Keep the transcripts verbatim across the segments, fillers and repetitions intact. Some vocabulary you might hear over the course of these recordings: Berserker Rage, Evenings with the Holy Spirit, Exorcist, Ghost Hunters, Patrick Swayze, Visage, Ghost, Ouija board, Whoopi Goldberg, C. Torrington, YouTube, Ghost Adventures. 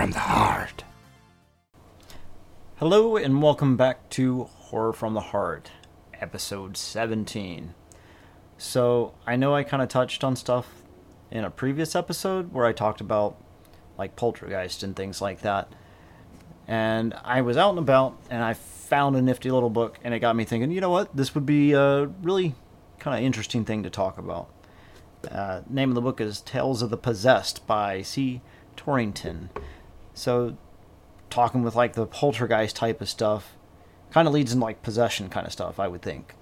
from the Heart. Hello and welcome back to Horror from the Heart, episode seventeen. So I know I kind of touched on stuff in a previous episode where I talked about like poltergeist and things like that. And I was out and about and I found a nifty little book and it got me thinking, you know what, this would be a really kind of interesting thing to talk about. Uh, name of the book is Tales of the Possessed by C. Torrington. So talking with like the poltergeist type of stuff kind of leads in like possession kind of stuff, I would think.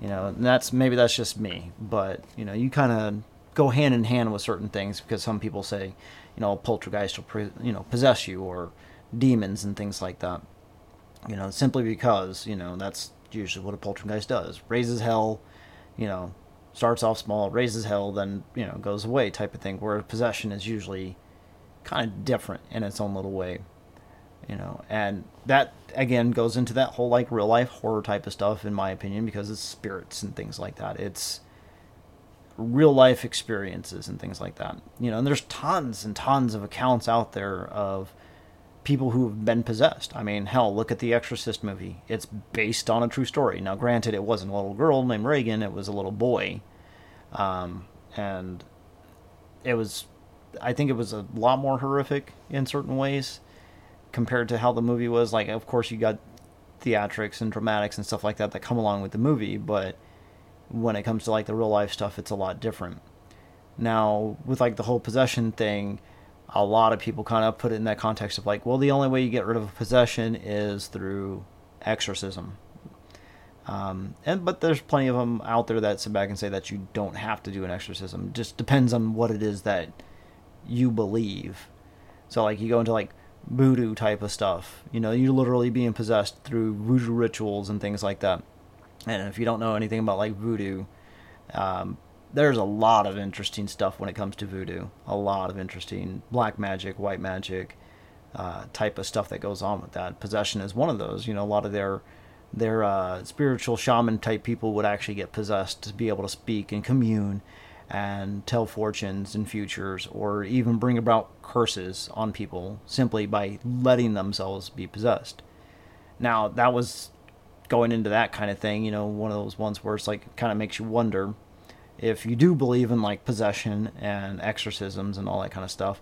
You know, and that's maybe that's just me, but you know, you kind of go hand in hand with certain things because some people say, you know, poltergeist will pre- you know possess you, or demons and things like that. You know, simply because, you know, that's usually what a poltergeist does. Raises hell, you know, starts off small, raises hell, then, you know, goes away type of thing, where possession is usually kind of different in its own little way, you know. And that, again, goes into that whole, like, real-life horror type of stuff, in my opinion, because it's spirits and things like that. It's real-life experiences and things like that. You know, and there's tons and tons of accounts out there of people who have been possessed. I mean, hell, look at the Exorcist movie. It's based on a true story. Now, granted, it wasn't a little girl named Reagan. It was a little boy. Um, and it was, I think it was a lot more horrific in certain ways compared to how the movie was. Like, of course, you got theatrics and dramatics and stuff like that that come along with the movie. But when it comes to, like, the real-life stuff, it's a lot different. Now, with, like, the whole possession thing, a lot of people kind of put it in that context of like, well, the only way you get rid of a possession is through exorcism. Um, and but there's plenty of them out there that sit back and say that you don't have to do an exorcism. It just depends on what it is that you believe. So like you go into like voodoo type of stuff. You know, you're literally being possessed through voodoo rituals and things like that. And if you don't know anything about like voodoo, um, there's a lot of interesting stuff when it comes to voodoo. A lot of interesting black magic, white magic, uh, type of stuff that goes on with that. Possession is one of those. You know, a lot of their their uh, spiritual shaman type people would actually get possessed to be able to speak and commune and tell fortunes and futures, or even bring about curses on people simply by letting themselves be possessed. Now, that was going into that kind of thing, you know, one of those ones where it's like it kind of makes you wonder, if you do believe in like possession and exorcisms and all that kind of stuff,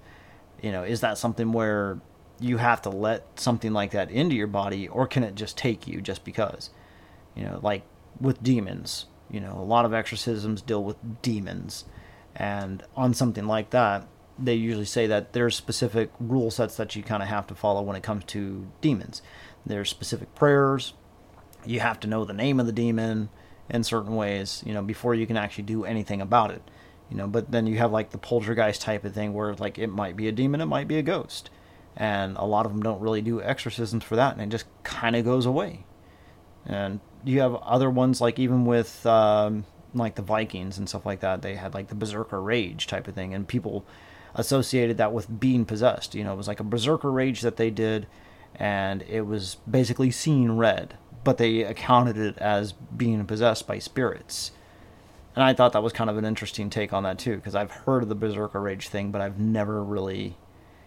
you know, is that something where you have to let something like that into your body, or can it just take you just because? You know, like with demons, you know, a lot of exorcisms deal with demons. And on something like that, they usually say that there's specific rule sets that you kind of have to follow when it comes to demons. There's specific prayers. You have to know the name of the demon in certain ways, you know, before you can actually do anything about it, you know. But then you have like the poltergeist type of thing where like it might be a demon, it might be a ghost, and a lot of them don't really do exorcisms for that, and it just kind of goes away. And you have other ones like even with um, like the Vikings and stuff like that, they had like the Berserker Rage type of thing, and people associated that with being possessed. You know, it was like a Berserker Rage that they did, and it was basically seeing red, but they accounted it as being possessed by spirits. And I thought that was kind of an interesting take on that too, because I've heard of the Berserker Rage thing, but I've never really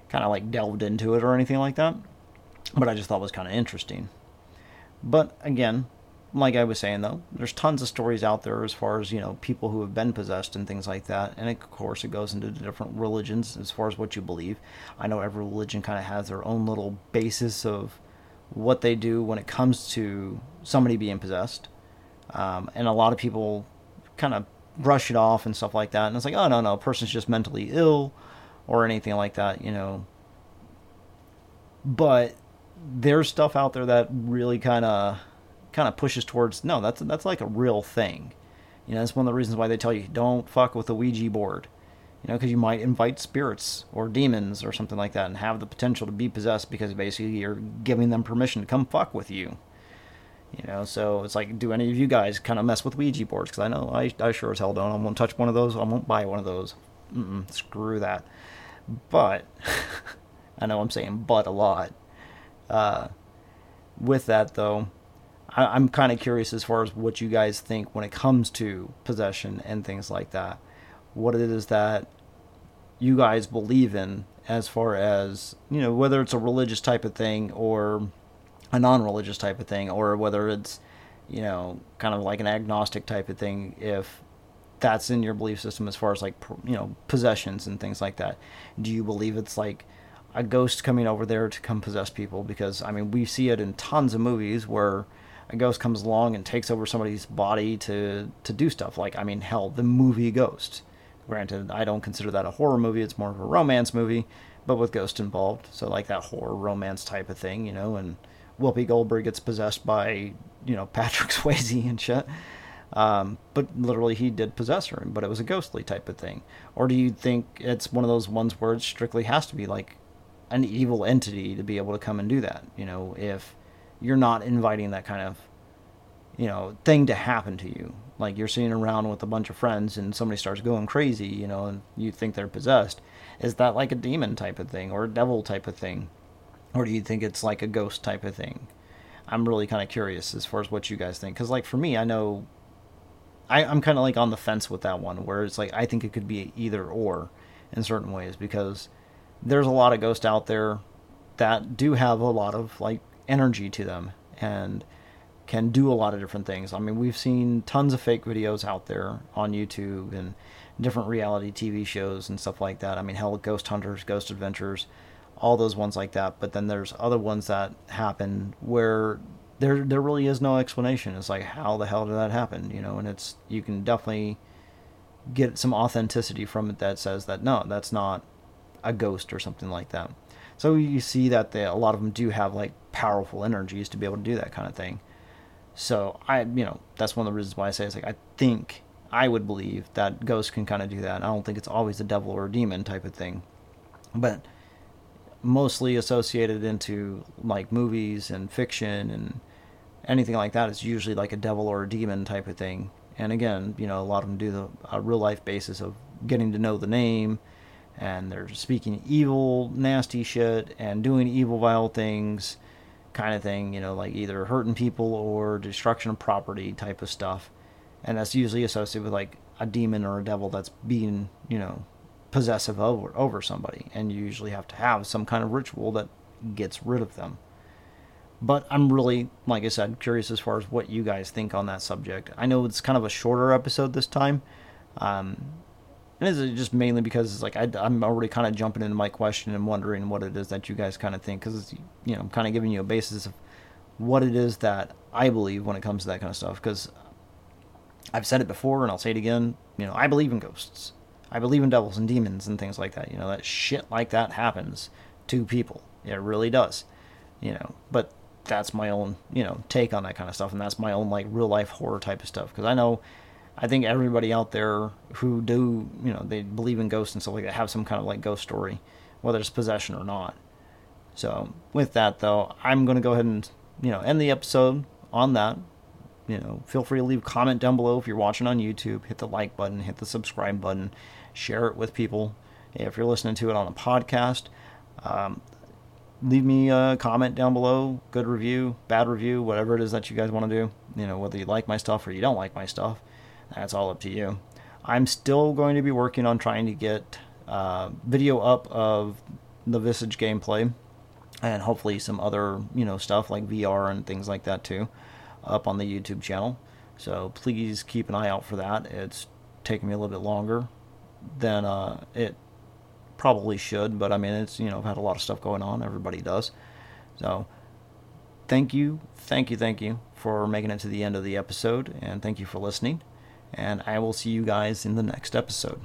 kind of like delved into it or anything like that. But I just thought it was kind of interesting. But again, like I was saying though, there's tons of stories out there as far as, you know, people who have been possessed and things like that. And of course it goes into different religions as far as what you believe. I know every religion kind of has their own little basis of what they do when it comes to somebody being possessed. Um, and a lot of people kind of brush it off and stuff like that. And it's like, oh, no, no, a person's just mentally ill or anything like that, you know. But there's stuff out there that really kind of kind of pushes towards, no, that's that's like a real thing. You know, that's one of the reasons why they tell you, don't fuck with the Ouija board. You know, because you might invite spirits or demons or something like that and have the potential to be possessed, because basically you're giving them permission to come fuck with you. You know, so it's like, do any of you guys kind of mess with Ouija boards? Because I know I, I sure as hell don't. I won't touch one of those. I won't buy one of those. Mm-mm, screw that. But, I know I'm saying but a lot. Uh, with that, though, I, I'm kind of curious as far as what you guys think when it comes to possession and things like that. What it is that you guys believe in as far as, you know, whether it's a religious type of thing or a non-religious type of thing, or whether it's, you know, kind of like an agnostic type of thing, if that's in your belief system as far as, like, you know, possessions and things like that. Do you believe it's like a ghost coming over there to come possess people? Because, I mean, we see it in tons of movies where a ghost comes along and takes over somebody's body to, to do stuff. Like, I mean, hell, the movie Ghost. Granted, I don't consider that a horror movie. It's more of a romance movie, but with ghosts involved. So, like, that horror romance type of thing, you know, and Whoopi Goldberg gets possessed by, you know, Patrick Swayze and shit. Um, but literally he did possess her, but it was a ghostly type of thing. Or do you think it's one of those ones where it strictly has to be like an evil entity to be able to come and do that? You know, if you're not inviting that kind of, you know, thing to happen to you, like you're sitting around with a bunch of friends and somebody starts going crazy, you know, and you think they're possessed. Is that like a demon type of thing or a devil type of thing? Or do you think it's like a ghost type of thing? I'm really kind of curious as far as what you guys think. Because, like, for me, I know I, I'm kind of, like, on the fence with that one, where it's, like, I think it could be either or in certain ways. Because there's a lot of ghosts out there that do have a lot of, like, energy to them and can do a lot of different things. I mean, we've seen tons of fake videos out there on YouTube and different reality T V shows and stuff like that. I mean, hell, Ghost Hunters, Ghost Adventures, all those ones like that. But then there's other ones that happen where there there really is no explanation. It's like, how the hell did that happen? You know, and it's, you can definitely get some authenticity from it that says that, no, that's not a ghost or something like that. So you see that they, a lot of them do have, like, powerful energies to be able to do that kind of thing. So I, you know, that's one of the reasons why I say it's like, I think I would believe that ghosts can kind of do that. I don't think it's always a devil or a demon type of thing, but mostly associated into, like, movies and fiction and anything like that. It's usually like a devil or a demon type of thing. And again, you know, a lot of them do the a real life basis of getting to know the name, and they're speaking evil, nasty shit and doing evil, vile things kind of thing, you know, like either hurting people or destruction of property type of stuff. And that's usually associated with, like, a demon or a devil that's being, you know, possessive over over somebody, and you usually have to have some kind of ritual that gets rid of them. But I'm really, like I said, curious as far as what you guys think on that subject. I know it's kind of a shorter episode this time, um, and it's just mainly because it's like I, I'm already kind of jumping into my question and wondering what it is that you guys kind of think, because, you know, I'm kind of giving you a basis of what it is that I believe when it comes to that kind of stuff. Because I've said it before and I'll say it again, you know, I believe in ghosts. I believe in devils and demons and things like that. You know, that shit like that happens to people. It really does. You know, but that's my own, you know, take on that kind of stuff. And that's my own, like, real life horror type of stuff. Because I know, I think everybody out there who do, you know, they believe in ghosts and stuff like that have some kind of, like, ghost story, whether it's possession or not. So with that, though, I'm going to go ahead and, you know, end the episode on that. You know, feel free to leave a comment down below if you're watching on YouTube. Hit the like button, hit the subscribe button, share it with people. If you're listening to it on a podcast, um, leave me a comment down below, good review, bad review, whatever it is that you guys want to do. You know, whether you like my stuff or you don't like my stuff, that's all up to you. I'm still going to be working on trying to get uh, video up of the Visage gameplay, and hopefully some other, you know, stuff like V R and things like that too, up on the YouTube channel. So please keep an eye out for that. It's taking me a little bit longer than uh, it probably should, but I mean, it's, you know, I've had a lot of stuff going on. Everybody does. So thank you, thank you, thank you for making it to the end of the episode, and thank you for listening, and I will see you guys in the next episode.